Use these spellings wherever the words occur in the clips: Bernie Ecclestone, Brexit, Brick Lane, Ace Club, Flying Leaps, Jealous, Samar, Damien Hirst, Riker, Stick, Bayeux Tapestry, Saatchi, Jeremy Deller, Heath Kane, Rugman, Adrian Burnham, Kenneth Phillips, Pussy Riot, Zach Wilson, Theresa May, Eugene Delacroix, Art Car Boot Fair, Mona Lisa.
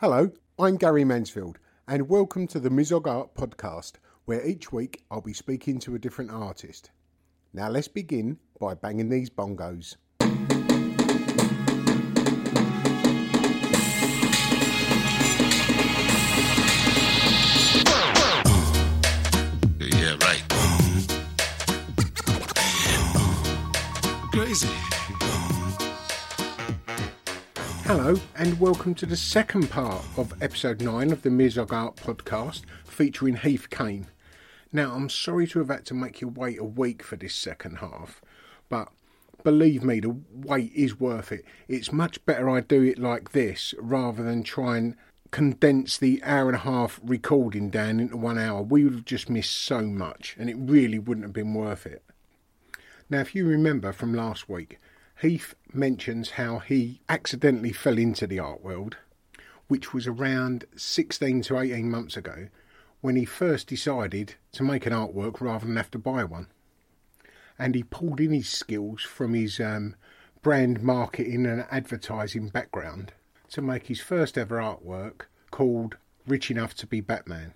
Hello, I'm Gary Mansfield and welcome to the Mizogart Podcast, where each week I'll be speaking to a different artist. Now let's begin by banging these bongos. Yeah, right. Crazy. Hello and welcome to the second part of episode 9 of the Mizogart Podcast, featuring Heath Kane. Now, I'm sorry to have had to make you wait a week for this second half, but believe me, the wait is worth it. It's much better I do it like this rather than try and condense the hour and a half recording down into 1 hour. We would have just missed so much and it really wouldn't have been worth it. Now, if you remember from last week, Heath mentions how he accidentally fell into the art world, which was around 16 to 18 months ago, when he first decided to make an artwork rather than have to buy one. And he pulled in his skills from his brand marketing and advertising background to make his first ever artwork called Rich Enough to be Batman.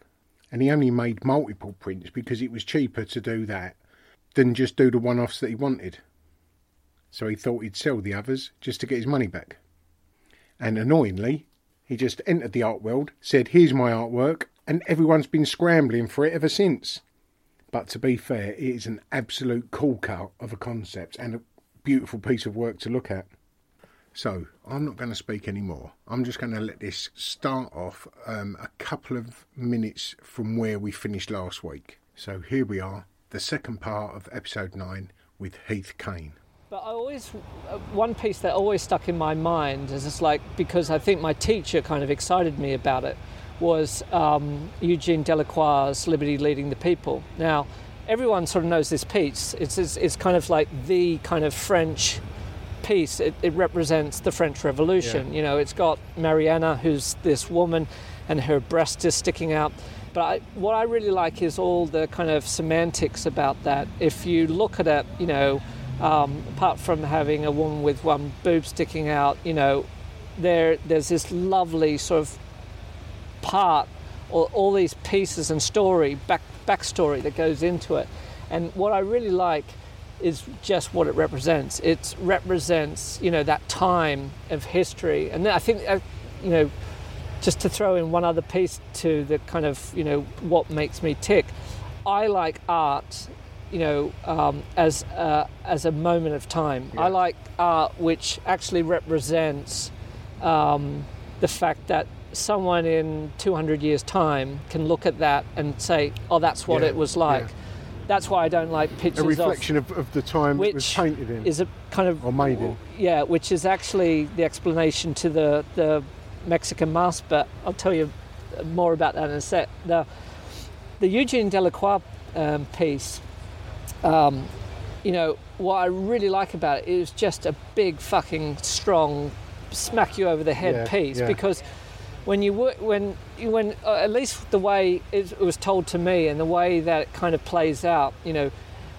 And he only made multiple prints because it was cheaper to do that than just do the one-offs that he wanted. So he thought he'd sell the others just to get his money back. And annoyingly, he just entered the art world, said, "Here's my artwork," and everyone's been scrambling for it ever since. But to be fair, it is an absolute corker of a concept and a beautiful piece of work to look at. So I'm not going to speak anymore. I'm just going to let this start off a couple of minutes from where we finished last week. So here we are, the second part of episode 9 with Heath Kane. But I always, one piece that always stuck in my mind is just like, because I think my teacher kind of excited me about it, was Eugene Delacroix's Liberty Leading the People. Now, everyone sort of knows this piece. It's kind of like the kind of French piece. It represents the French Revolution. Yeah. You know, it's got Marianna, who's this woman, and her breast is sticking out. But what I really like is all the kind of semantics about that. If you look at it, you know, apart from having a woman with one boob sticking out, you know, there's this lovely sort of part, all these pieces and story, backstory that goes into it. And what I really like is just what it represents. It represents, you know, that time of history. And then I think, you know, just to throw in one other piece to the kind of, you know, what makes me tick, I like art, you know, as a moment of time. Yeah. I like art which actually represents the fact that someone in 200 years' time can look at that and say, oh, that's what it was like. Yeah. That's why I don't like pictures of... A reflection of the time which it was painted in. Is a kind of... Or made in. Yeah, which is actually the explanation to the Mexican mask, but I'll tell you more about that in a sec. The Eugene Delacroix piece... you know, what I really like about it is just a big fucking strong smack you over the head piece. Because when you work, when at least the way it was told to me and the way that it kind of plays out, you know,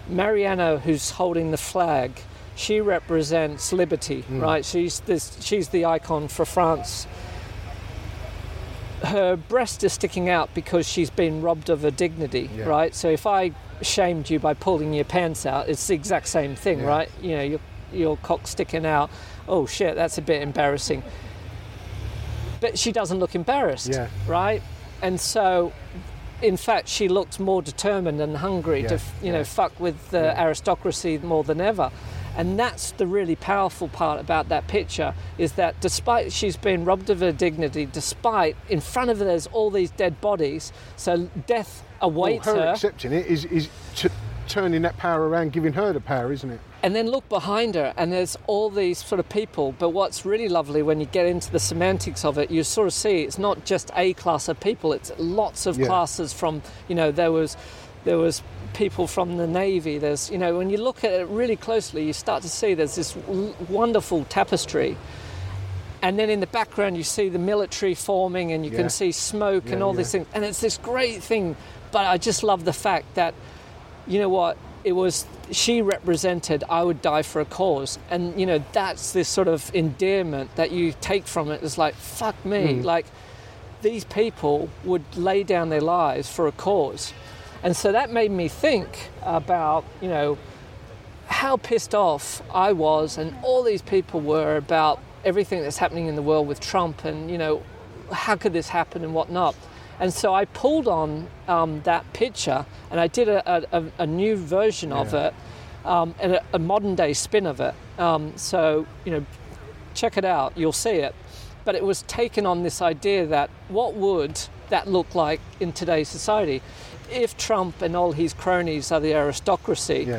Marianna, who's holding the flag, she represents liberty, right? She's the icon for France. Her breast is sticking out because she's been robbed of her dignity, right? So if I shamed you by pulling your pants out, it's the exact same thing, right? You know, your cock sticking out. Oh shit, that's a bit embarrassing. But she doesn't look embarrassed, right? And so, in fact, she looks more determined and hungry to, you know, fuck with the aristocracy more than ever. And that's the really powerful part about that picture, is that despite she's been robbed of her dignity, despite in front of her there's all these dead bodies, so death awaits her. Her accepting it is turning that power around, giving her the power, isn't it? And then look behind her, and there's all these sort of people. But what's really lovely when you get into the semantics of it, you sort of see it's not just a class of people, it's lots of classes from, you know, there was people from the Navy. There's, you know, when you look at it really closely, you start to see there's this wonderful tapestry, and then in the background you see the military forming, and you can see smoke and all these things, and it's this great thing. But I just love the fact that, you know what, it was, she represented I would die for a cause, and, you know, that's this sort of endearment that you take from it. It's like, fuck me, like, these people would lay down their lives for a cause. And so that made me think about, you know, how pissed off I was and all these people were about everything that's happening in the world with Trump and, you know, how could this happen and whatnot. And so I pulled on that picture and I did a new version of it, and a modern day spin of it. So, you know, check it out, you'll see it. But it was taken on this idea that what would that look like in today's society? If Trump and all his cronies are the aristocracy,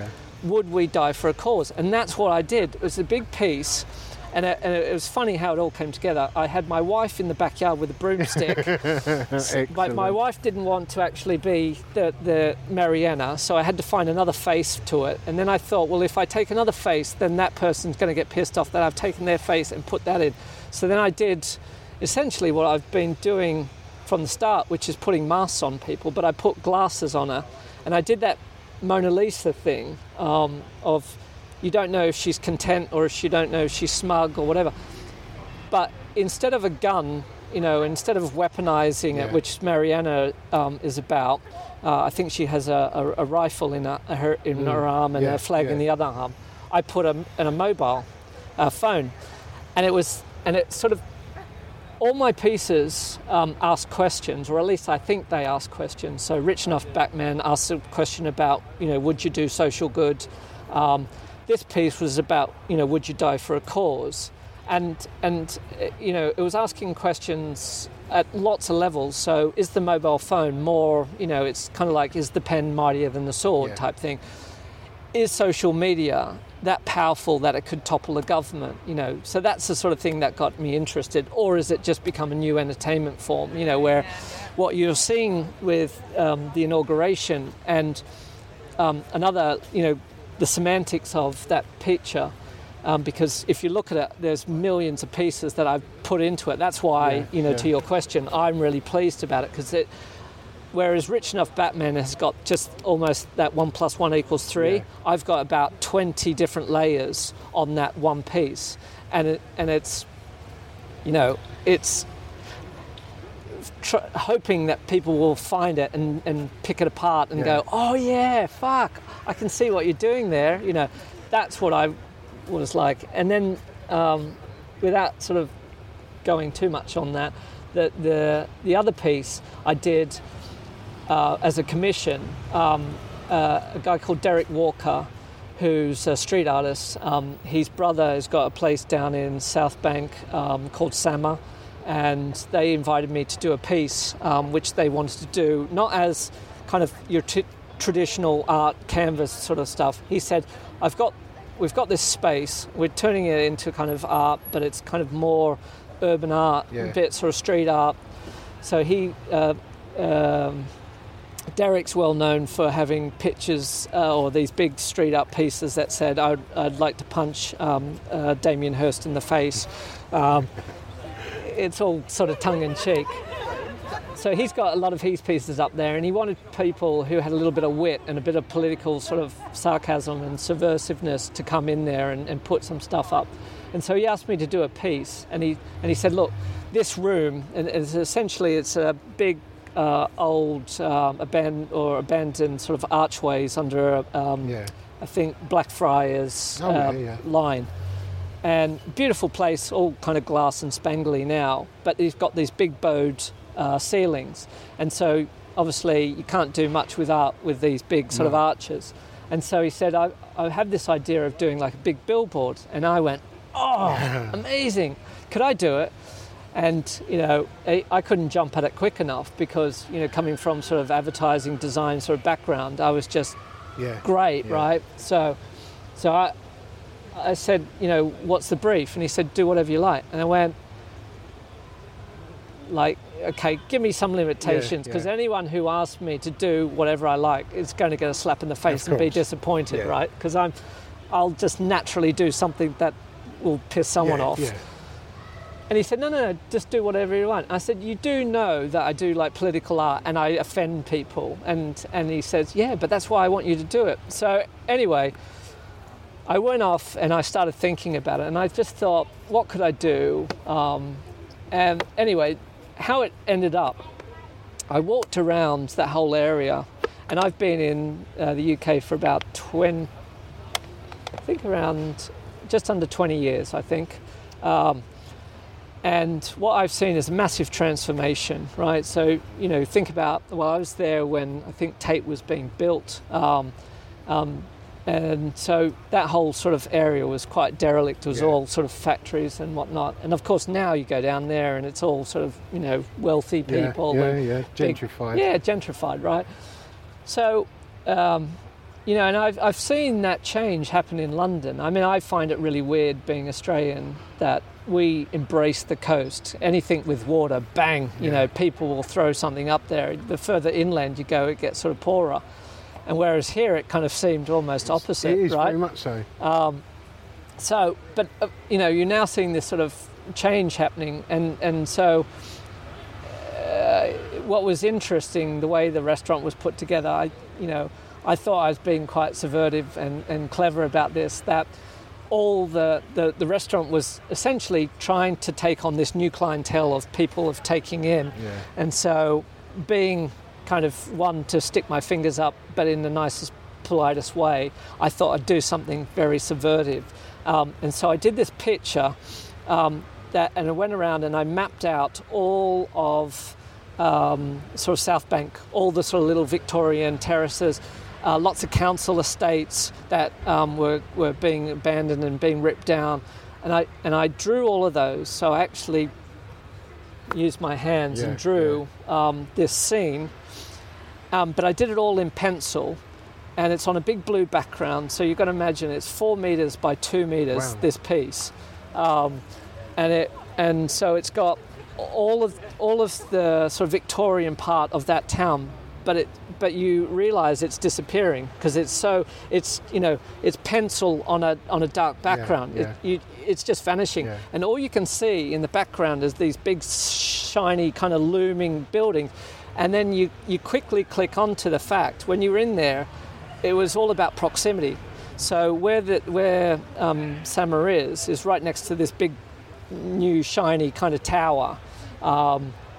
would we die for a cause? And that's what I did. It was a big piece, and it was funny how it all came together. I had my wife in the backyard with a broomstick. But my wife didn't want to actually be the Marianna, so I had to find another face to it. And then I thought, well, if I take another face, then that person's going to get pissed off that I've taken their face and put that in. So then I did essentially what I've been doing from the start, which is putting masks on people, but I put glasses on her, and I did that Mona Lisa thing of you don't know if she's content or if you don't know if she's smug or whatever. But instead of a gun, you know, instead of weaponizing it, which Marianna is about, I think she has a rifle in her arm and a flag in the other arm. I put a mobile phone, and it sort of. All my pieces ask questions, or at least I think they ask questions. So Rich Enough Batman asks a question about, you know, would you do social good? This piece was about, you know, would you die for a cause? And you know, it was asking questions at lots of levels. So is the mobile phone more, you know, it's kind of like, is the pen mightier than the sword type thing? Is social media that powerful that it could topple a government, you know? So that's the sort of thing that got me interested. Or is it just become a new entertainment form, you know, where what you're seeing with the inauguration and another, you know, the semantics of that picture, because if you look at it, there's millions of pieces that I've put into it. That's why, you know, to your question, I'm really pleased about it, because it... Whereas Rich Enough Batman has got just almost that 1 + 1 = 3, I've got about 20 different layers on that one piece, and it's, you know, it's hoping that people will find it and pick it apart and go, oh yeah, fuck, I can see what you're doing there, you know. That's what I was like. And then without sort of going too much on that, the other piece I did. As a commission, a guy called Derek Walker, who's a street artist. His brother has got a place down in South Bank called Samar, and they invited me to do a piece which they wanted to do, not as kind of your traditional art canvas sort of stuff. He said, "We've got this space. We're turning it into kind of art, but it's kind of more urban art, bits sort of street art." So he Derek's well known for having pictures or these big street art pieces that said, I'd like to punch Damien Hirst in the face. It's all sort of tongue in cheek. So he's got a lot of his pieces up there, and he wanted people who had a little bit of wit and a bit of political sort of sarcasm and subversiveness to come in there and put some stuff up. And so he asked me to do a piece, and he said, look, this room, and it's a big old abandoned sort of archways under I think Blackfriars line, and beautiful place, all kind of glass and spangly now, but he's got these big bowed ceilings, and so obviously you can't do much with art with these big sort of arches. And so he said, I have this idea of doing like a big billboard, and I went, oh, amazing, could I do it? And, you know, I couldn't jump at it quick enough because, you know, coming from sort of advertising design sort of background, I was just great. Right? So I said, you know, what's the brief? And he said, do whatever you like. And I went, like, okay, give me some limitations, because anyone who asks me to do whatever I like is going to get a slap in the face and be disappointed, right? Because I'll just naturally do something that will piss someone off. Yeah. And he said, no, just do whatever you want. I said, you do know that I do like political art and I offend people. And he says, yeah, but that's why I want you to do it. So anyway, I went off and I started thinking about it. And I just thought, what could I do? And anyway, how it ended up, I walked around that whole area. And I've been in the UK for about just under 20 years, I think. And what I've seen is massive transformation, right? So, you know, think about, well, I was there when I think Tate was being built. And so that whole sort of area was quite derelict. It was all sort of factories and whatnot. And, of course, now you go down there and it's all sort of, you know, wealthy people. Gentrified. Gentrified, right? So, you know, and I've seen that change happen in London. I mean, I find it really weird being Australian that we embrace the coast. Anything with water, bang, you know, people will throw something up there. The further inland you go, it gets sort of poorer. And whereas here it kind of seemed almost opposite, it is, right? Very much so. You know, you're now seeing this sort of change happening. And so what was interesting, the way the restaurant was put together, I thought I was being quite subversive and clever about this, that all the restaurant was essentially trying to take on this new clientele of people of taking in. Yeah. And so being kind of one to stick my fingers up, but in the nicest, politest way, I thought I'd do something very subversive. And so I did this picture and I went around and I mapped out all of sort of South Bank, all the sort of little Victorian terraces, lots of council estates that were being abandoned and being ripped down, and I drew all of those. So I actually used my hands and drew this scene, but I did it all in pencil, and it's on a big blue background. So you've got to imagine it's 4 meters by 2 meters. Wow. This piece, and so it's got all of the sort of Victorian part of that town. But you realise it's disappearing because it's pencil on a dark background. Yeah, yeah. It's just vanishing, and all you can see in the background is these big shiny kind of looming buildings. And then you quickly click onto the fact when you were in there, it was all about proximity. So where Samar is right next to this big new shiny kind of tower,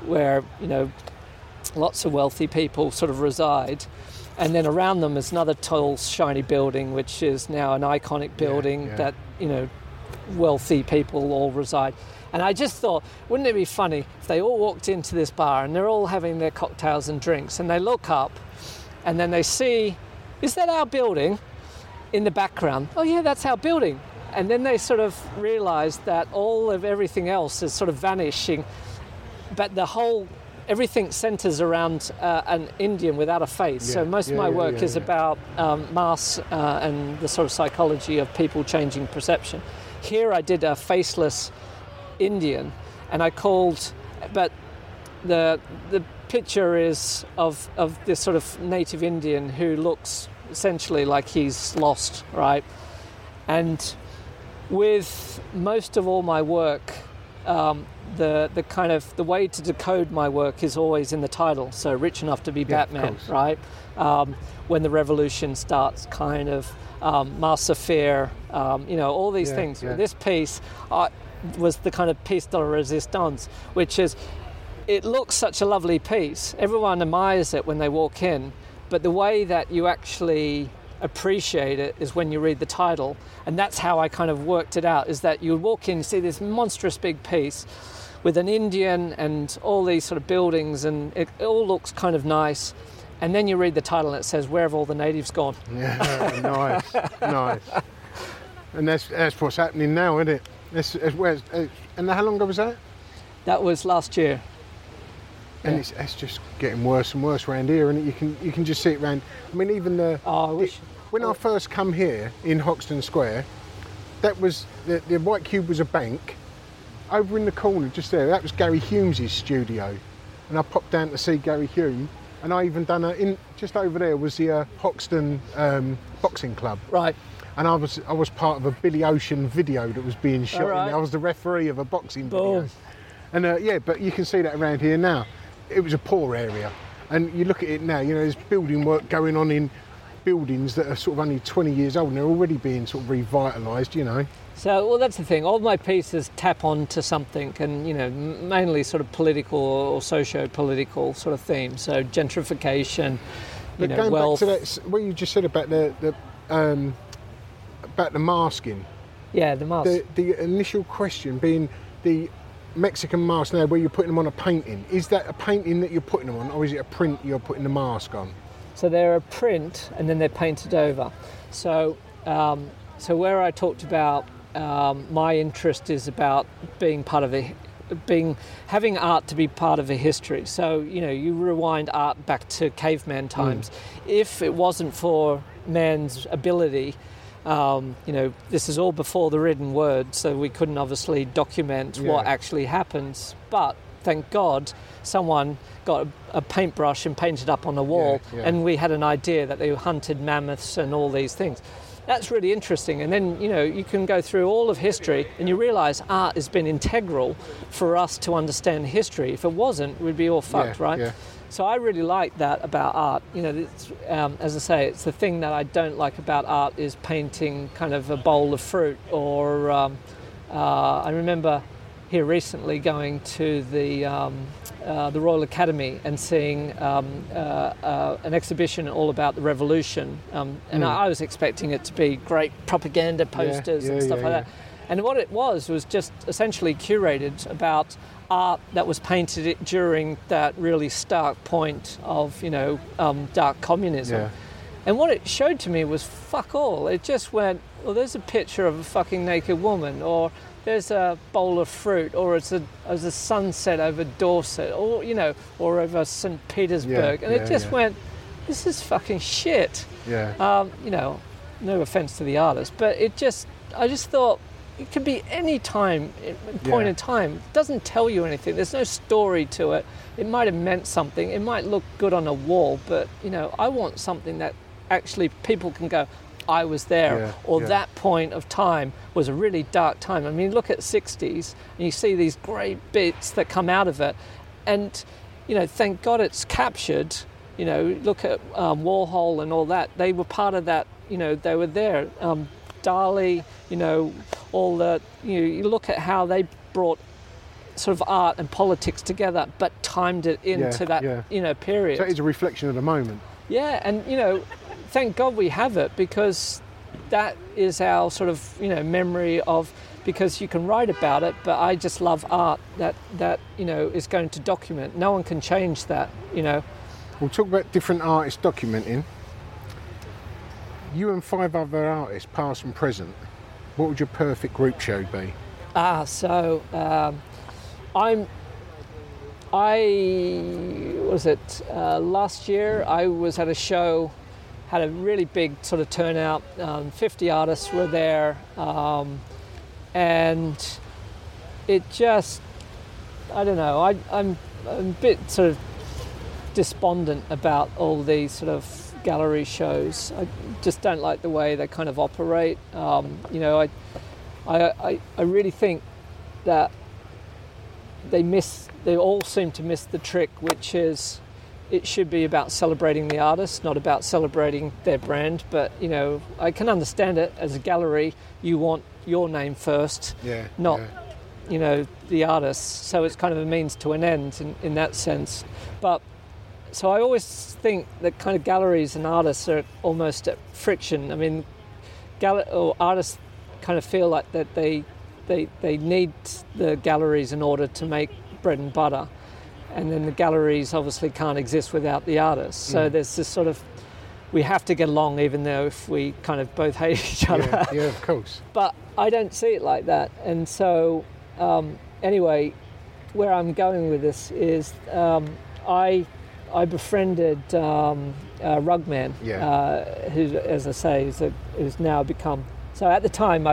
where you know. Lots of wealthy people sort of reside, and then around them is another tall, shiny building, which is now an iconic building that you know wealthy people all reside. And I just thought, wouldn't it be funny if they all walked into this bar and they're all having their cocktails and drinks, and they look up, and then they see, is that our building in the background? Oh yeah, that's our building. And then they sort of realise that all of everything else is sort of vanishing, but the whole. Everything centres around an Indian without a face. Yeah, so most of my work is about masks and the sort of psychology of people changing perception. Here I did a faceless Indian, and I called... But the picture is of this sort of native Indian who looks essentially like he's lost, right? And with most of all my work, the kind of the way to decode my work is always in the title. So Rich Enough to Be Batman, right? When the Revolution Starts, kind of Mass Affair, you know, all these things. Yeah. This piece was the kind of piece de la resistance, which is, it looks such a lovely piece. Everyone admires it when they walk in, but the way that you actually appreciate it is when you read the title. And that's how I kind of worked it out, is that you walk in, you see this monstrous big piece with an Indian and all these sort of buildings, and it all looks kind of nice. And then you read the title and it says, "Where have all the natives gone?" Yeah, nice. And that's what's happening now, isn't it? And how long ago was that? That was last year. And it's just getting worse and worse around here, and you can just see it around. I mean, even I first come here in Hoxton Square, that was the white cube was a bank. Over in the corner, just there, that was Gary Hume's studio, and I popped down to see Gary Hume, and I even done just over there was the Hoxton Boxing Club. Right. And I was part of a Billy Ocean video that was being shot. Right. I was the referee of a boxing video. And but you can see that around here now. It was a poor area, and you look at it now, you know, there's building work going on in buildings that are sort of only 20 years old, and they're already being sort of revitalised, you know. So, well, that's the thing. All my pieces tap onto something, and, you know, mainly sort of political or socio-political sort of themes. So gentrification, wealth. Back to that, what you just said about the masking. Yeah, the mask. The initial question being the Mexican masks now, where you're putting them on a painting. Is that a painting that you're putting them on, or is it a print you're putting the mask on? So they're a print, and then they're painted over. So where I talked about my interest is about being part of having art to be part of a history. So, you know, you rewind art back to caveman times. If it wasn't for man's ability, this is all before the written word, so we couldn't obviously document what actually happens. But thank God someone got a paintbrush and painted up on the wall, and we had an idea that they hunted mammoths and all these things. That's really interesting. And then, you know, you can go through all of history and you realise art has been integral for us to understand history. If it wasn't, we'd be all fucked, right? Yeah. So I really like that about art. You know, it's, as I say, it's the thing that I don't like about art is painting kind of a bowl of fruit. Or I remember here recently going to the Royal Academy and seeing an exhibition all about the Revolution. And I was expecting it to be great propaganda posters and stuff like that. And what it was just essentially curated about art that was painted during that really stark point of, you know, dark communism. Yeah. And what it showed to me was fuck all. It just went, well, there's a picture of a fucking naked woman, or there's a bowl of fruit, or it's a sunset over Dorset, or, you know, or over St. Petersburg. Went, this is fucking shit. Yeah. You know, no offence to the artist, but I just thought, it could be any time, point in time. It doesn't tell you anything. There's no story to it. It might have meant something. It might look good on a wall, but, you know, I want something that actually people can go, I was there, that point of time was a really dark time. I mean, look at 60s, and you see these great bits that come out of it. And, you know, thank God it's captured. You know, look at Warhol and all that. They were part of that, you know, they were there. Dali, you know, all the, you know, you look at how they brought sort of art and politics together, but timed it into that, you know, period. So it's a reflection of the moment. Yeah, and, you know, thank God we have it, because that is our sort of, you know, memory of, because you can write about it, but I just love art that you know, is going to document. No one can change that, you know. We'll talk about different artists documenting. You and five other artists, past and present, what would your perfect group show be? Last year I was at a show, had a really big sort of turnout, 50 artists were there, and it just, I don't know, I'm a bit sort of despondent about all these sort of gallery shows. I just don't like the way they kind of operate. I really think that they all seem to miss the trick, which is it should be about celebrating the artist, not about celebrating their brand. But, I can understand it. As a gallery, you want your name first, the artist. So it's kind of a means to an end in that sense. But so I always think that kind of galleries and artists are almost at friction. I mean, artists kind of feel like that they need the galleries in order to make bread and butter. And then the galleries obviously can't exist without the artists. So there's this sort of, we have to get along even though if we kind of both hate each other. Yeah, of course. But I don't see it like that. And so anyway, where I'm going with this is I befriended Rugman, who, as I say, is now become... So at the time,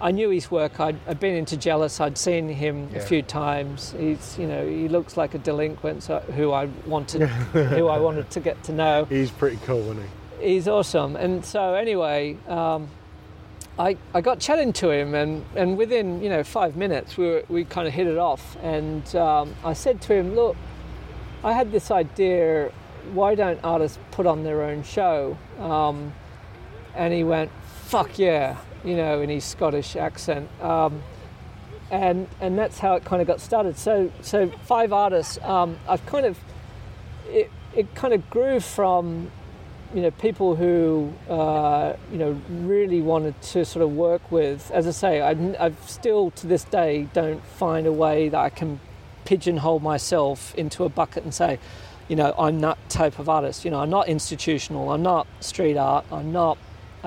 I knew his work. I'd been into Jealous. I'd seen him a few times. He's, he looks like a delinquent who I wanted to get to know. He's pretty cool, isn't he? He's awesome. And so anyway, I got chatting to him, and within 5 minutes we kind of hit it off. And I said to him, "Look, I had this idea. Why don't artists put on their own show?" And he went, "Fuck yeah." In his Scottish accent, and that's how it kind of got started. So five artists. I've kind of it kind of grew from people who really wanted to sort of work with. As I say, I've still to this day don't find a way that I can pigeonhole myself into a bucket and say, I'm that type of artist. I'm not institutional. I'm not street art. I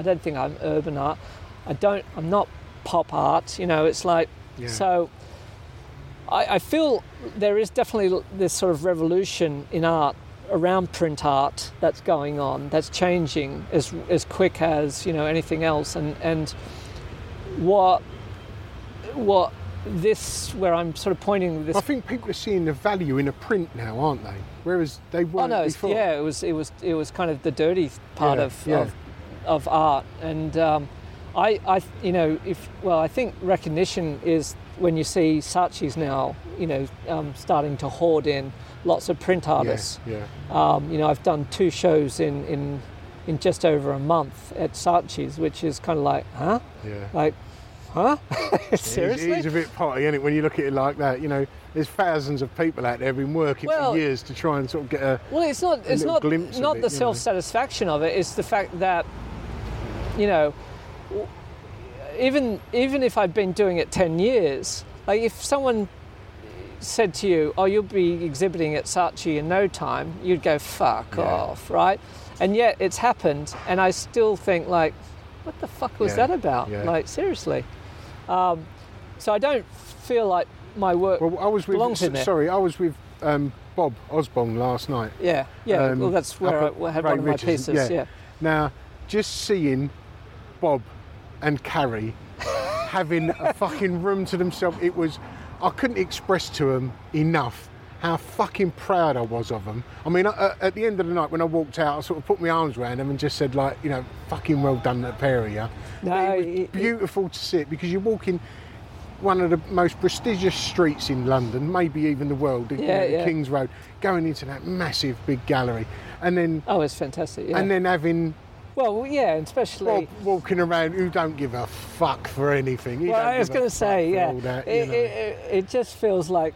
don't think I'm urban art. I'm not pop art, it's like, So I feel there is definitely this sort of revolution in art around print art that's going on, that's changing as quick as, anything else. And what this, where I'm sort of pointing with this... I think people are seeing the value in a print now, aren't they? Whereas they weren't before. Yeah, it was kind of the dirty part of art. And, I think recognition is when you see Saatchi's now, starting to hoard in lots of print artists. Yeah, yeah. I've done 2 shows in just over a month at Saatchi's, which is kind of like, huh? Yeah. Like, huh? Seriously? It's a bit potty, isn't it, when you look at it like that, There's thousands of people out there who've been working for years to try and sort of get a glimpse. Well, it's not glimpse not of it, the self-satisfaction of it, it's the fact that, even if I've been doing it 10 years, like if someone said to you, "Oh, you'll be exhibiting at Saatchi in no time," you'd go, "Fuck off," right? And yet it's happened, and I still think, like, what the fuck was that about? Yeah. Like, seriously. So I don't feel like my work belongs in there. Sorry, I was with Bob Osborne last night. Yeah, yeah. Well, that's where I had one of my pieces. Yeah. Now, just seeing Bob and Carrie having a fucking room to themselves, I couldn't express to them enough how fucking proud I was of them. I mean, at the end of the night, when I walked out, I sort of put my arms around them and just said, like, fucking well done, that pair of you. No, it was beautiful to see it, because you're walking one of the most prestigious streets in London, maybe even the world, King's Road, going into that massive big gallery. And then... Oh, it's fantastic, yeah. And then having... Well, yeah, especially... walking around who don't give a fuck for anything. Well, I was going to say, yeah, that, it just feels like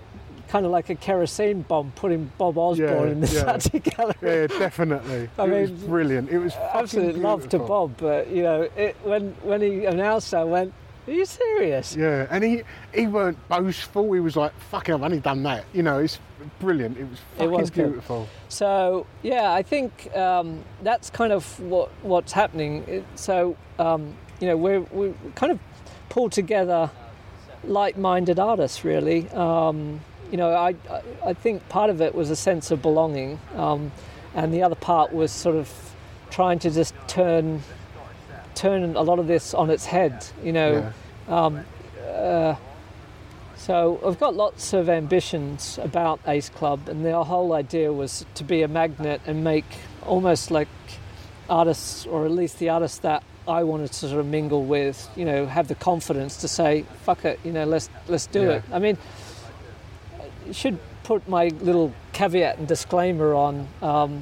kind of like a kerosene bomb putting Bob Osborne in the Saatchi Gallery. Yeah, definitely. I mean, was brilliant. It was absolute love to Bob, but, when he announced that, I went, "Are you serious?" Yeah, and he weren't boastful. He was like, "Fuck, I've only done that." It's brilliant. It was fucking beautiful. Good. So, yeah, I think that's kind of what's happening. So, we kind of pull together like-minded artists, really. I think part of it was a sense of belonging, and the other part was sort of trying to just turn a lot of this on its head. So I've got lots of ambitions about Ace Club, and the whole idea was to be a magnet and make almost like artists, or at least the artists that I wanted to sort of mingle with, you know, have the confidence to say, fuck it, you know, let's do it. I mean, I should put my little caveat and disclaimer on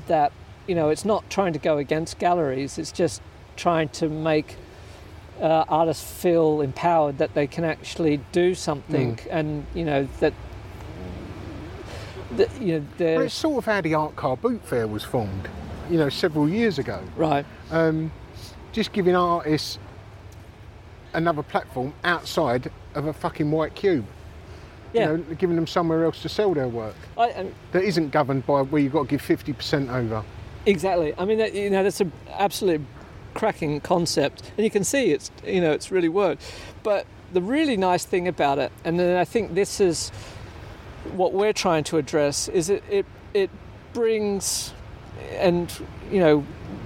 that, you know, it's not trying to go against galleries, it's just trying to make artists feel empowered that they can actually do something, and, you know, that you know, there's... Well, it's sort of how the Art Car Boot Fair was formed, you know, several years ago. Right. Just giving artists another platform outside of a fucking white cube. Yeah. You know, giving them somewhere else to sell their work. That isn't governed by where you've got to give 50% over. Exactly. I mean, that, you know, that's an absolutely cracking concept. And you can see it's, you know, it's really worked. But the really nice thing about it, and then I think this is what we're trying to address, is it brings, and, you know,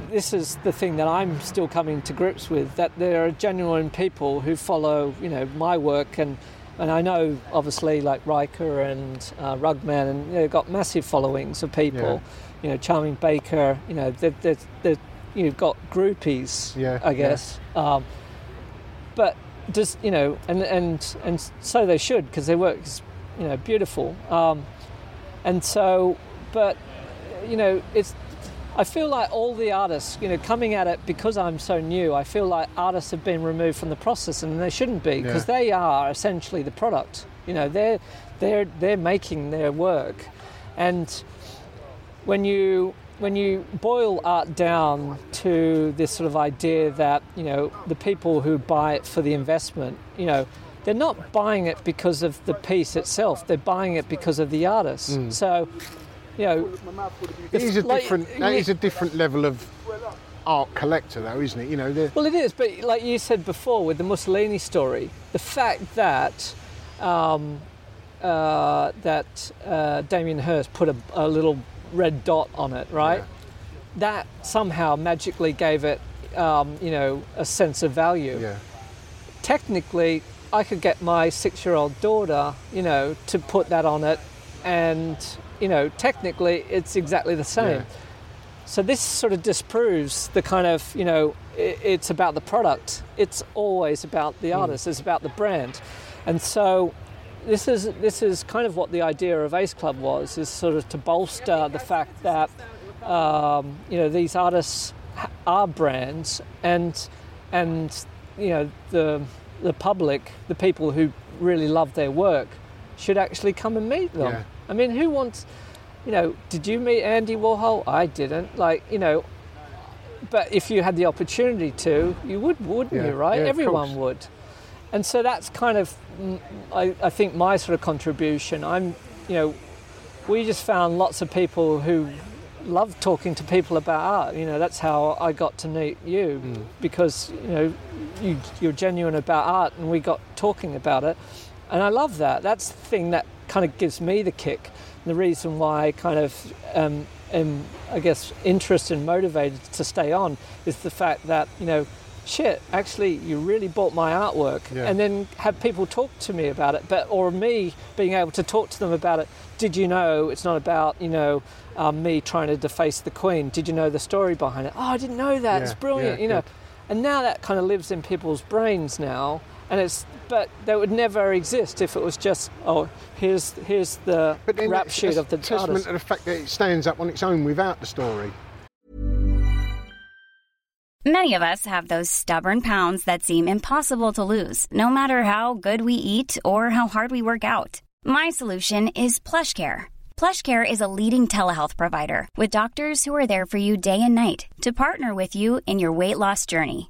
this is the thing that I'm still coming to grips with, that there are genuine people who follow, you know, my work, and I know obviously like Riker and Rugman, and, you know, they've got massive followings of people, you know, Charming Baker, you know, they're you've got groupies, I guess, but just, you know, and so they should, because their work is, you know, beautiful, and so, but, you know, it's, I feel like all the artists, you know, coming at it because I'm so new, I feel like artists have been removed from the process, and they shouldn't be, because they are essentially the product. You know, they're making their work, and when you boil art down to this sort of idea that, you know, the people who buy it for the investment, you know, they're not buying it because of the piece itself. They're buying it because of the artist. So. You know, it is a different. That is a different level of art collector, though, isn't it? You know. Well, it is, but like you said before, with the Mussolini story, the fact that that Damien Hirst put a little red dot on it, right? Yeah. That somehow magically gave it, you know, a sense of value. Yeah. Technically, I could get my 6-year-old daughter, you know, to put that on it, and. You know, technically, it's exactly the same. Yeah. So this sort of disproves the kind of, you know, it's about the product. It's always about the artist. It's about the brand. And so this is kind of what the idea of Ace Club was, is sort of to bolster the fact that, you know, these artists are brands, and you know, the public, the people who really love their work, should actually come and meet them. Yeah. I mean, who wants, you know, did you meet Andy Warhol? I didn't, like, you know, but if you had the opportunity to, you would, wouldn't you, right? Everyone would. And so that's kind of, I think, my sort of contribution. I'm, you know, we just found lots of people who love talking to people about art. You know, that's how I got to meet you, because, you know, you're genuine about art, and we got talking about it. And I love that. That's the thing that kind of gives me the kick, and the reason why I kind of am, I guess, interested and motivated to stay on, is the fact that, you know, shit, actually, you really bought my artwork, and then have people talk to me about it, but, or me being able to talk to them about it. Did you know it's not about, you know, me trying to deface the Queen? Did you know the story behind it? Oh, I didn't know that. It's brilliant, you know. And now that kind of lives in people's brains now. And it's, but that would never exist if it was just, oh, here's the rap sheet of the artist. It's a testament of the fact that it stands up on its own without the story. Many of us have those stubborn pounds that seem impossible to lose, no matter how good we eat or how hard we work out. My solution is PlushCare. PlushCare is a leading telehealth provider with doctors who are there for you day and night to partner with you in your weight loss journey.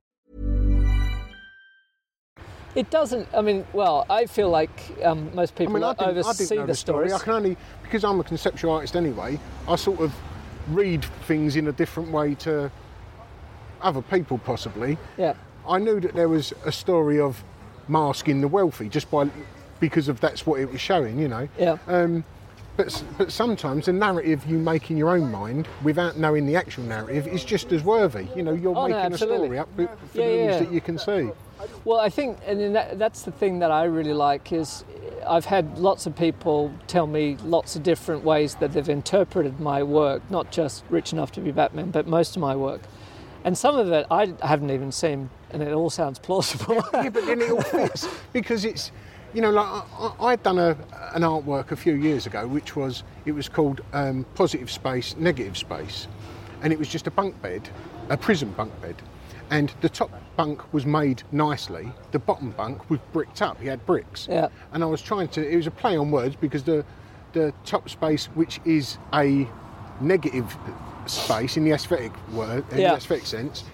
It doesn't, I feel like most people oversee the story. I can only, because I'm a conceptual artist anyway, I sort of read things in a different way to other people possibly. Yeah. I knew that there was a story of masking the wealthy just because that's what it was showing, you know. Yeah. But sometimes the narrative you make in your own mind without knowing the actual narrative is just as worthy. You know, you're making a story up for things that you can see. Well, I think, and that's the thing that I really like, is I've had lots of people tell me lots of different ways that they've interpreted my work, not just Rich Enough to be Batman, but most of my work. And some of it I haven't even seen, and it all sounds plausible. Yeah, but then it all fits, because it's, you know, like I'd done an artwork a few years ago, it was called Positive Space, Negative Space, and it was just a bunk bed, a prison bunk bed. And the top bunk was made nicely. The bottom bunk was bricked up. He had bricks. Yeah. And I was trying to... It was a play on words, because the top space, which is a negative space in the aesthetic word, in the aesthetic sense,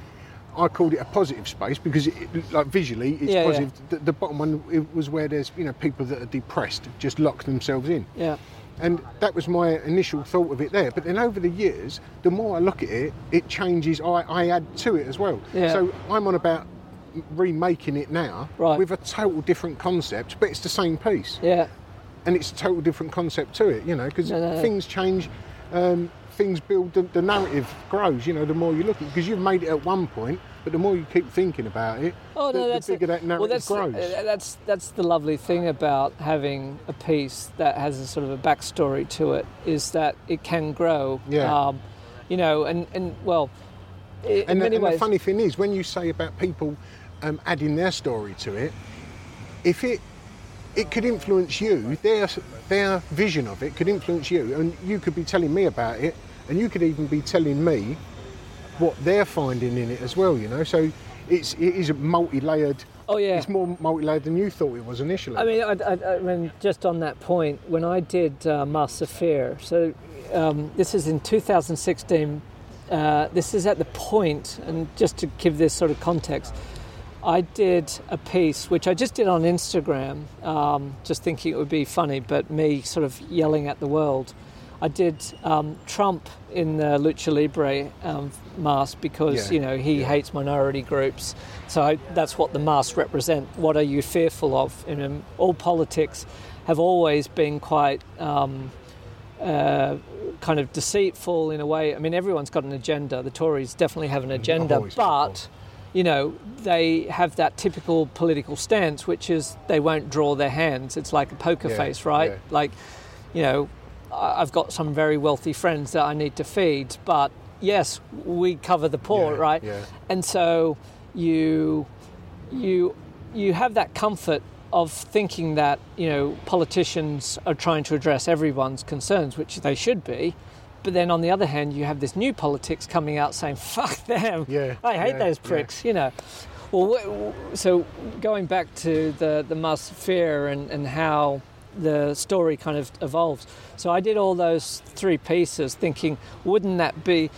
I called it a positive space because, visually, it's positive. Yeah. The bottom one, it was where there's, people that are depressed, just lock themselves in. Yeah. And that was my initial thought of it there. But then over the years, the more I look at it, it changes. I add to it as well. Yeah. So I'm on about remaking it now with a total different concept, but it's the same piece. Yeah. And it's a total different concept to it, because things change, things build, the narrative grows, the more you look at it. Because you've made it at one point, but the more you keep thinking about it, the bigger that narrative grows. That's the lovely thing about having a piece that has a sort of a backstory to it, is that it can grow. Yeah. The funny thing is, when you say about people adding their story to it, if it could influence you, their vision of it could influence you, and you could be telling me about it, and you could even be telling me what they're finding in it as well, So it is multi-layered. Oh yeah. It's more multi-layered than you thought it was initially. I mean, just on that point, when I did Master Fear, so this is in 2016. This is at the point, and just to give this sort of context, I did a piece which I just did on Instagram, just thinking it would be funny, but me sort of yelling at the world. I did Trump in the Lucha Libre mask because, he hates minority groups. So that's what the masks represent. What are you fearful of? And all politics have always been quite kind of deceitful in a way. I mean, everyone's got an agenda. The Tories definitely have an agenda, but... they have that typical political stance, which is they won't draw their hands. It's like a poker face, right? Yeah. I've got some very wealthy friends that I need to feed, but yes, we cover the poor, right? Yeah. And so you have that comfort of thinking that, politicians are trying to address everyone's concerns, which they should be. But then, on the other hand, you have this new politics coming out saying, fuck them, I hate those pricks, Well, so going back to the Master Fear and how the story kind of evolves. So I did all those three pieces thinking, wouldn't that be,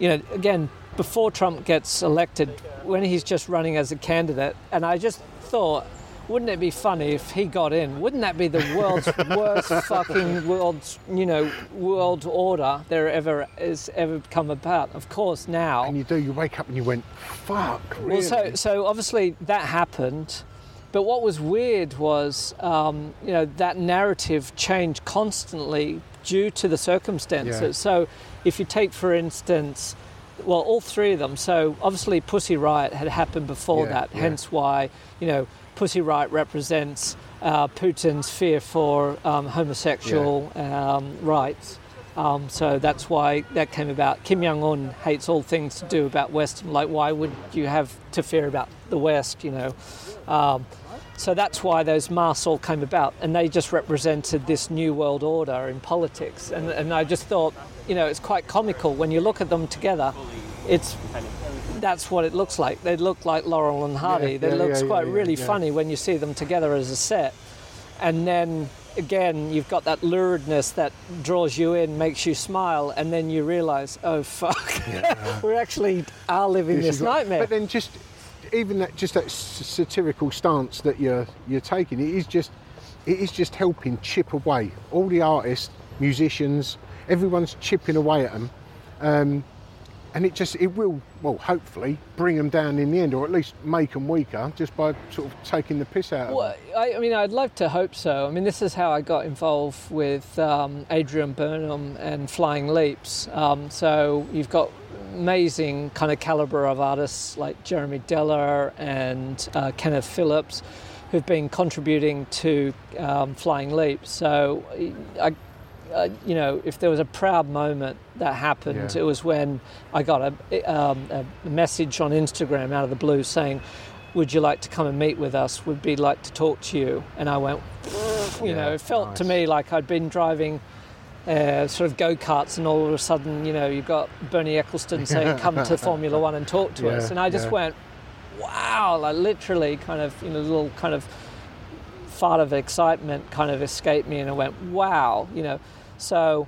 again, before Trump gets elected, when he's just running as a candidate, and I just thought... Wouldn't it be funny if he got in? Wouldn't that be the world's worst fucking world order there has ever come about? Of course, now. And you wake up and you went, fuck, really? Well, so obviously that happened. But what was weird was, that narrative changed constantly due to the circumstances. Yeah. So if you take, for instance, all three of them. So obviously Pussy Riot had happened before that, hence why, Pussy Riot represents Putin's fear for homosexual rights. So that's why that came about. Kim Jong-un hates all things to do about Western. Like, why would you have to fear about the West, So that's why those masks all came about. And they just represented this new world order in politics. And I just thought, it's quite comical when you look at them together. It's... that's what it looks like. They look like Laurel and Hardy. Yeah, they look really funny when you see them together as a set. And then again, you've got that luridness that draws you in, makes you smile, and then you realise, oh fuck, we actually are living this nightmare. But then just even that, just that satirical stance that you're taking, it is just helping chip away. All the artists, musicians, everyone's chipping away at them, and it will hopefully bring them down in the end, or at least make them weaker, just by sort of taking the piss out of them. Well, I mean, I'd like to hope so. I mean, this is how I got involved with Adrian Burnham and Flying Leaps. So you've got amazing kind of calibre of artists like Jeremy Deller and Kenneth Phillips, who've been contributing to Flying Leaps. So if there was a proud moment that happened, it was when I got a message on Instagram out of the blue saying, "Would you like to come and meet with us? Would be like to talk to you." And I went, it felt nice to me like I'd been driving sort of go-karts, and all of a sudden, you've got Bernie Ecclestone saying, "Come to Formula One and talk to us." And I just went, "Wow!" Like literally, kind of, little kind of fart of excitement kind of escaped me, and I went, "Wow!" So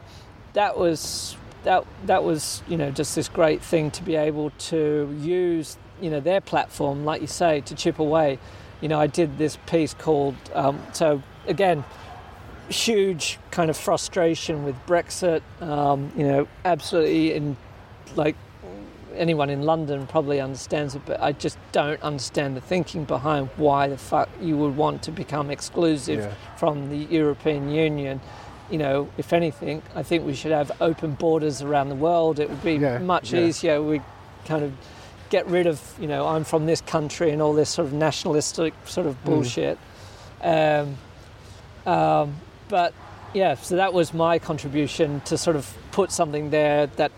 that was just this great thing to be able to use their platform, like you say, to chip away. I did this piece called so again, huge kind of frustration with Brexit. Absolutely, in like anyone in London probably understands it, but I just don't understand the thinking behind why the fuck you would want to become exclusive from the European Union. If anything, I think we should have open borders around the world. It would be much easier. We kind of get rid of, I'm from this country and all this sort of nationalistic sort of bullshit. So that was my contribution, to sort of put something there that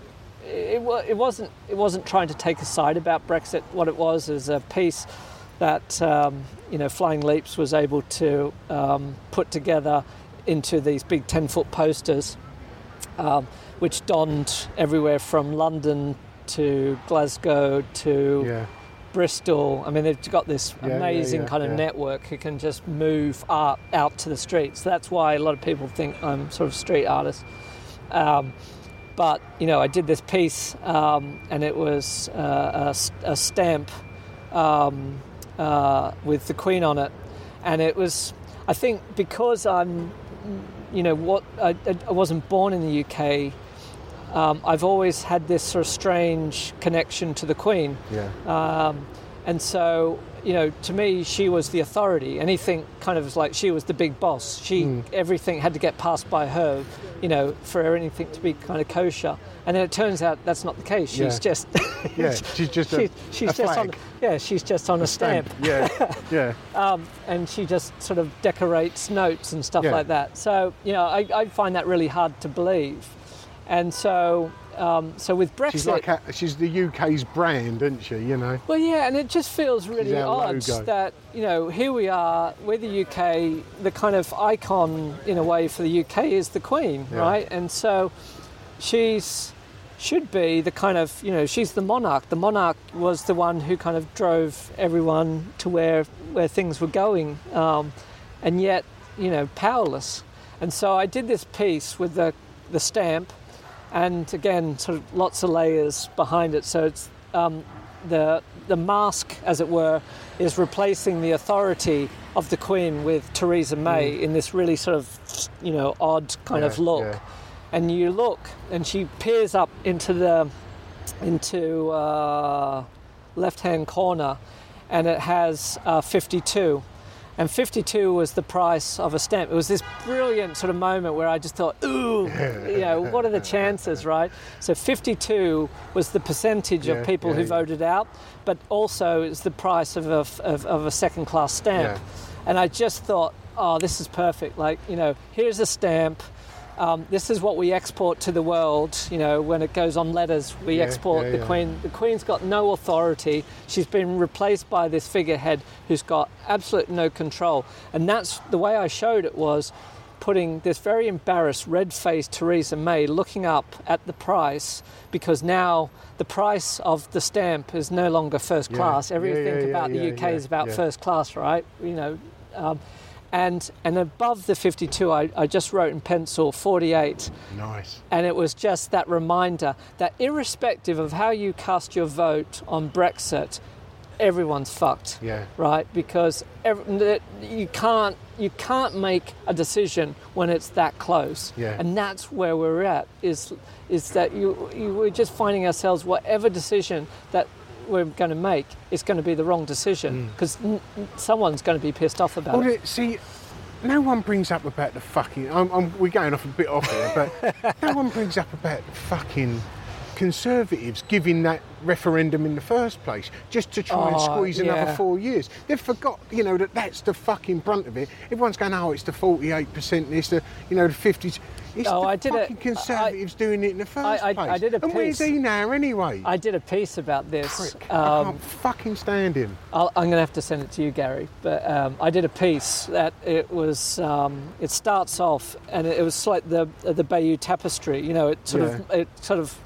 it wasn't trying to take a side about Brexit. What it was is a piece that Flying Leaps was able to put together into these big 10-foot posters, which donned everywhere from London to Glasgow to Bristol. I mean, they've got this amazing kind of network who can just move art out to the streets. So that's why a lot of people think I'm sort of street artist. But, I did this piece, and it was a stamp with the Queen on it. And it was, I think, because I'm, I wasn't born in the UK, I've always had this sort of strange connection to the Queen. And so, to me, she was the authority. Anything kind of was like she was the big boss. Everything had to get passed by her, for anything to be kind of kosher. And then it turns out that's not the case. She's just... she's just she's just flag. She's just on a stamp. And she just sort of decorates notes and stuff like that. So, I find that really hard to believe. And so... so with Brexit... She's the UK's brand, isn't she, Well, and it just feels really odd that, here we are, we're the UK, the kind of icon, in a way, for the UK is the Queen, right? And so should be the kind of, she's the monarch. The monarch was the one who kind of drove everyone to where things were going, and yet, powerless. And so I did this piece with the stamp, and again, sort of lots of layers behind it. So it's the mask, as it were, is replacing the authority of the Queen with Theresa May in this really sort of, odd kind of look. And you look, and she peers up into left-hand corner, and it has 52. And 52 was the price of a stamp. It was this brilliant sort of moment where I just thought, ooh, what are the chances, right? So 52 was the percentage of people who voted out, but also it's the price of a second-class stamp. And I just thought, oh, this is perfect. Like, here's a stamp. This is what we export to the world, when it goes on letters, we export the Queen. The Queen's got no authority. She's been replaced by this figurehead who's got absolute no control. And that's the way I showed it was putting this very embarrassed, red-faced Theresa May looking up at the price, because now the price of the stamp is no longer first class. Everything about the UK is about first class, right? You know, and above the 52, I just wrote in pencil 48. Nice. And it was just that reminder that irrespective of how you cast your vote on Brexit, everyone's fucked, right? Because you can't make a decision when it's that close, and that's where we're at. Is that we're just finding ourselves, whatever decision that we're going to make, it's going to be the wrong decision because someone's going to be pissed off about it. See, no one brings up about the fucking. We're going off a bit off here, but no one brings up about the fucking Conservatives giving that referendum in the first place just to try and squeeze another 4 years. They've forgot, you know, that's the fucking brunt of it. Everyone's going, oh, it's the 48%, it's the, you know, the 50s. It's the Conservatives doing it in the first place. I did a piece. And where's he now anyway? I did a piece about this. Prick. I can't fucking stand him. I'm going to have to send it to you, Gary. But I did a piece that it was. It starts off and it was like the Bayeux Tapestry. You know, it sort of.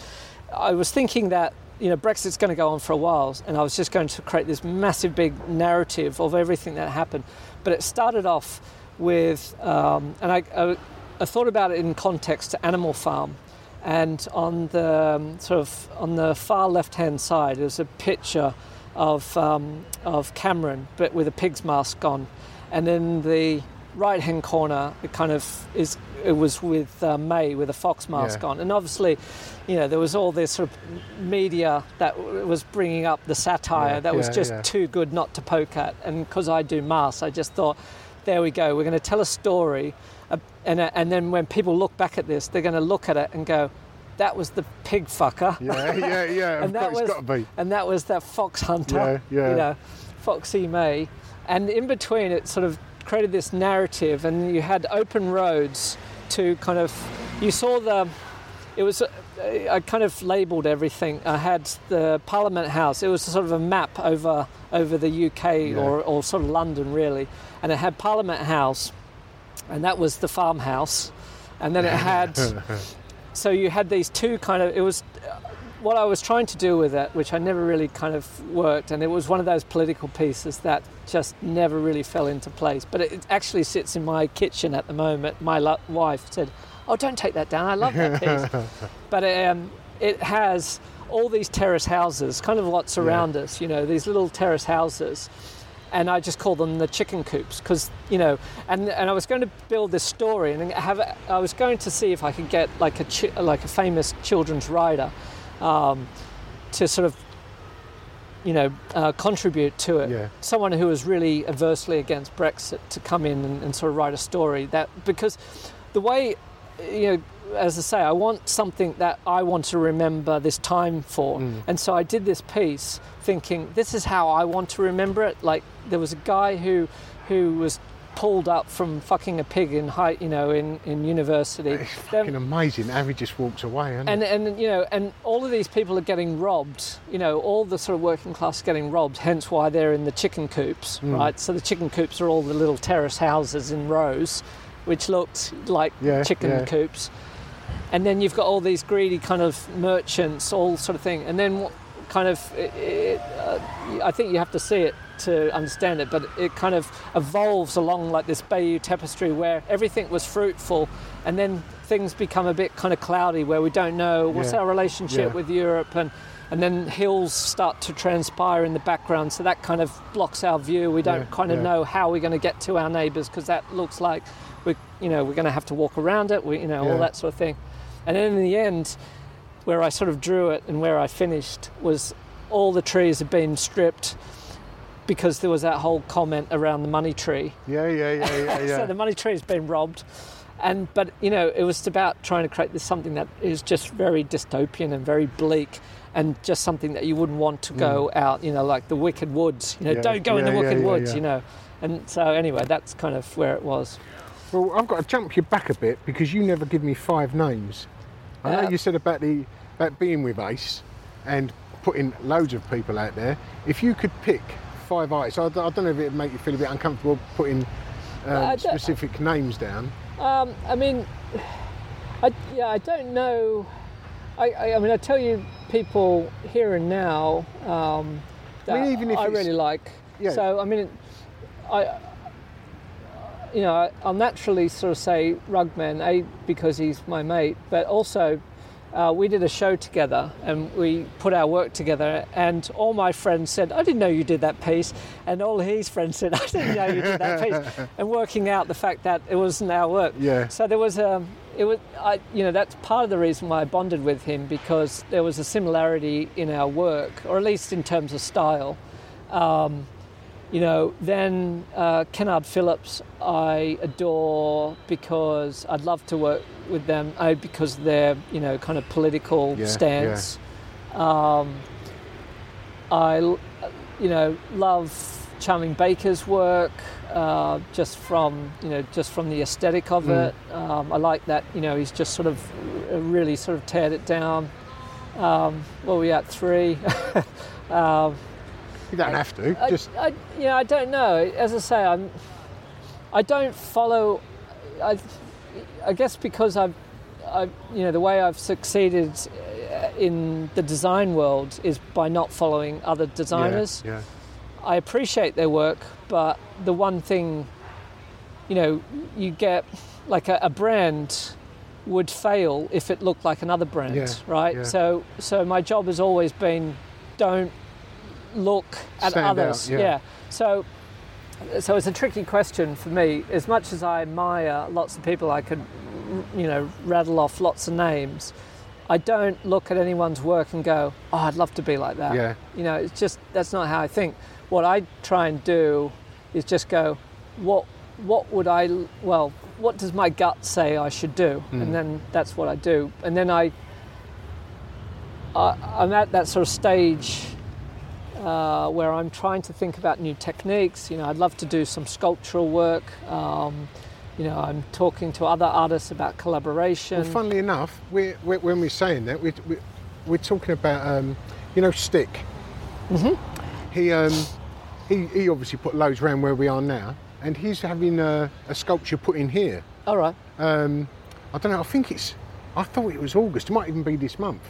I was thinking that, you know, Brexit's going to go on for a while, and I was just going to create this massive big narrative of everything that happened. But it started off with, and I thought about it in context to Animal Farm, and on the on the far left-hand side is a picture of Cameron, but with a pig's mask on, and in the right-hand corner, it kind of is. It was with May with a fox mask on, and obviously, you know, there was all this sort of media that was bringing up the satire that was just too good not to poke at. And because I do masks, I just thought, there we go. We're going to tell a story, and then when people look back at this, they're going to look at it and go, that was the pig fucker. Yeah. And that was, it's got to be. And that was that fox hunter. Yeah. You know, Foxy May, and in between, it sort of created this narrative, and you had open roads to kind of, you saw the, it was, I kind of labelled everything. I had the Parliament House. It was sort of a map over the UK or sort of London, really. And it had Parliament House, and that was the farmhouse. And then it had, so you had these two kind of, it was, what I was trying to do with it, which I never really kind of worked, and it was one of those political pieces that just never really fell into place. But it actually sits in my kitchen at the moment. My wife said, "Oh, don't take that down. I love that piece." But it has all these terrace houses, kind of what's around us. You know, these little terrace houses, and I just call them the chicken coops because, you know. And I was going to build this story, and I was going to see if I could get like a famous children's writer to sort of, you know, contribute to it. Yeah. Someone who was really aversely against Brexit to come in and sort of write a story that, because the way, you know, as I say, I want something that I want to remember this time for. And so I did this piece thinking, this is how I want to remember it. Like, there was a guy who was pulled up from fucking a pig in high, you know, in university. It's fucking amazing. Harry just walks away, isn't it? And you know, and all of these people are getting robbed. You know, all the sort of working class are getting robbed. Hence why they're in the chicken coops, right? So the chicken coops are all the little terrace houses in rows, which looked like chicken coops. And then you've got all these greedy kind of merchants, all sort of thing. And then what kind of, I think you have to see it to understand it, but it kind of evolves along like this Bayeux Tapestry where everything was fruitful, and then things become a bit kind of cloudy where we don't know what's our relationship with Europe, and then hills start to transpire in the background, so that kind of blocks our view. We don't kind of know how we're going to get to our neighbours because that looks like we're going to have to walk around it. All that sort of thing. And then in the end, where I sort of drew it and where I finished was all the trees have been stripped, because there was that whole comment around the money tree. Yeah. So the money tree has been robbed. But, you know, it was about trying to create this something that is just very dystopian and very bleak, and just something that you wouldn't want to go out, you know, like the Wicked Woods. You know, don't go in the Wicked Woods, you know. And so, anyway, that's kind of where it was. Well, I've got to jump you back a bit because you never give me five names. I know you said about being with Ace and putting loads of people out there. If you could pick five artists. I don't know if it'd make you feel a bit uncomfortable putting specific names down. I don't know. I tell you, people here and now I really like. Yeah. So I'll naturally sort of say Rugman, because he's my mate, but also we did a show together and we put our work together, and all my friends said, I didn't know you did that piece, and all his friends said, I didn't know you did that piece, and working out the fact that it wasn't our work. Yeah. So there was that's part of the reason why I bonded with him, because there was a similarity in our work, or at least in terms of style. Then Kenneth Phillips I adore, because I'd love to work with them because they're, kind of political stance. Yeah. I love Charming Baker's work, just from the aesthetic of it. I like that, he's just sort of really sort of teared it down. What were we at, 3? You don't have to. I don't know. As I say, I don't follow. I guess because the way I've succeeded in the design world is by not following other designers. Yeah, yeah. I appreciate their work, but the one thing, you get like a brand would fail if it looked like another brand, right? Yeah. So my job has always been, don't look at stand others out, yeah. So it's a tricky question for me. As much as I admire lots of people, I could rattle off lots of names, I don't look at anyone's work and go, oh, I'd love to be like that. Yeah. It's just, that's not how I think. What I try and do is just go, what does my gut say I should do? And then that's what I do. And then I'm at that sort of stage where I'm trying to think about new techniques. I'd love to do some sculptural work. I'm talking to other artists about collaboration. Well, funnily enough, we're, when we're saying that, we're talking about, Stick. Mm-hmm. He obviously put loads around where we are now, and he's having a sculpture put in here. All right. I don't know, I thought it was August. It might even be this month.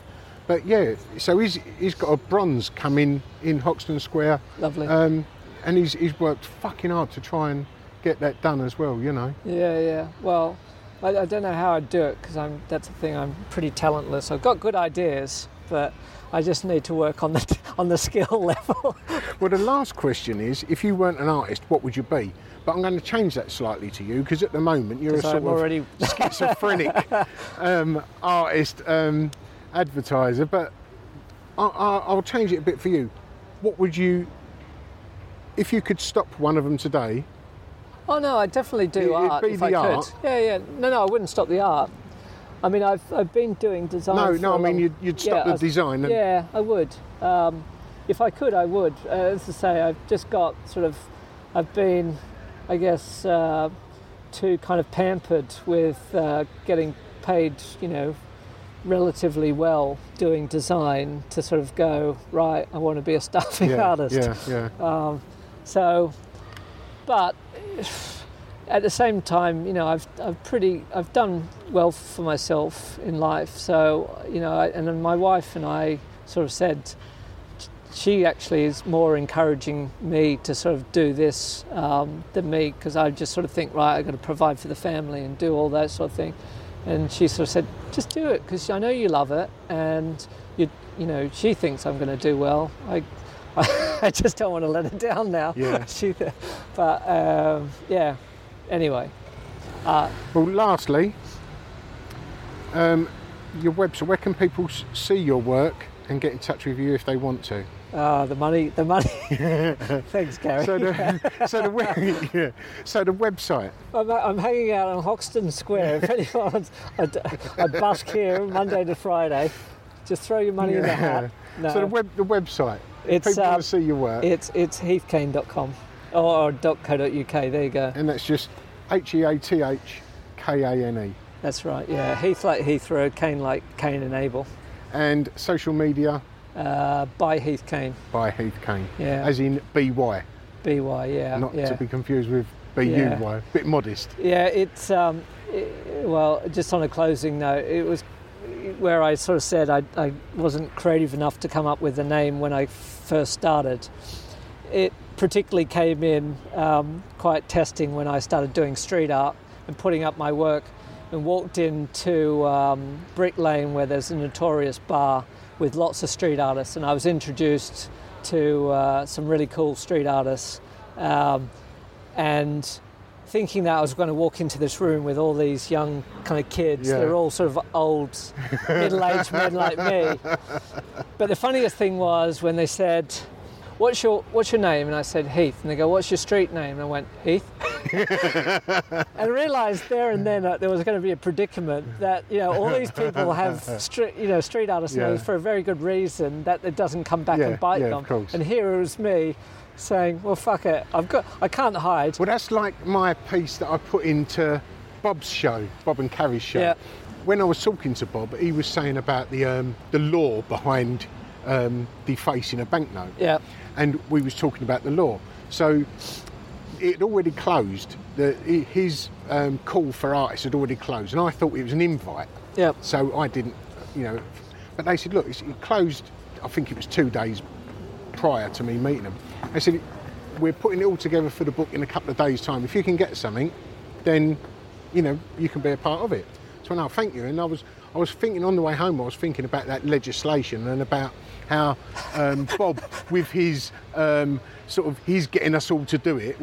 But yeah, so he's got a bronze coming in Hoxton Square. Lovely. And he's worked fucking hard to try and get that done as well, Yeah, yeah. Well, I don't know how I'd do it, because that's the thing. I'm pretty talentless. I've got good ideas, but I just need to work on the skill level. Well, the last question is: if you weren't an artist, what would you be? But I'm going to change that slightly to you, because at the moment you're a sort of schizophrenic artist. Advertiser, but I'll change it a bit for you. What would you, if you could stop one of them today? Oh no, I'd definitely do art if I could. Yeah. No, I wouldn't stop the art. I mean, I've been doing design. You'd stop the design. Yeah, I would. If I could, I would. As I say, I've just got sort of, I've been, I guess, too kind of pampered with getting paid, relatively well doing design, to sort of go, right, I want to be a staffing artist. But at the same time, I've done well for myself in life, so and then my wife and I sort of said, she actually is more encouraging me to sort of do this than me, because I just sort of think, right, I've got to provide for the family and do all that sort of thing. And she sort of said, just do it, because I know you love it, and you she thinks I'm going to do well. I just don't want to let her down now. Yeah. Anyway. Well, lastly, your website. Where can people see your work and get in touch with you if they want to? The money. Thanks, Gary. So the website. I'm hanging out on Hoxton Square. If anyone wants, I busk here Monday to Friday. Just throw your money in the hat. No. So the website. It's, people want to see your work. It's heathkane.com or .co.uk. There you go. And that's just HEATHKANE. That's right. Yeah, Heath like Heathrow, Kane like Cain and Abel. And social media. By Heath Kane. By Heath Kane. Yeah. As in BY. BY, yeah. Not to be confused with BUY. Yeah. Bit modest. Yeah, it's Well, just on a closing note, it was where I sort of said I wasn't creative enough to come up with a name when I first started. It particularly came in quite testing when I started doing street art and putting up my work, and walked into Brick Lane, where there's a notorious bar with lots of street artists, and I was introduced to some really cool street artists, and thinking that I was going to walk into this room with all these young kind of kids. Yeah. They're all sort of old, middle-aged men like me. But the funniest thing was when they said, what's your name? And I said, Heath. And they go, what's your street name? And I went, Heath. And I realised there and then there was going to be a predicament that, you know, all these people have street artist names for a very good reason, that it doesn't come back and bite them. Of course. And here it was me saying, well, fuck it, I can't hide. Well, that's like my piece that I put into Bob's show, Bob and Carrie's show. Yeah. When I was talking to Bob, he was saying about the law behind defacing a banknote. Yeah. And we was talking about the law. So it had already closed. His call for artists had already closed, and I thought it was an invite. Yeah. So I didn't, but they said, look, it closed, I think it was 2 days prior to me meeting them. They said, we're putting it all together for the book in a couple of days' time. If you can get something, then, you can be a part of it. So, no, thank you. And I was thinking on the way home, I was thinking about that legislation and about how Bob, with his he's getting us all to do it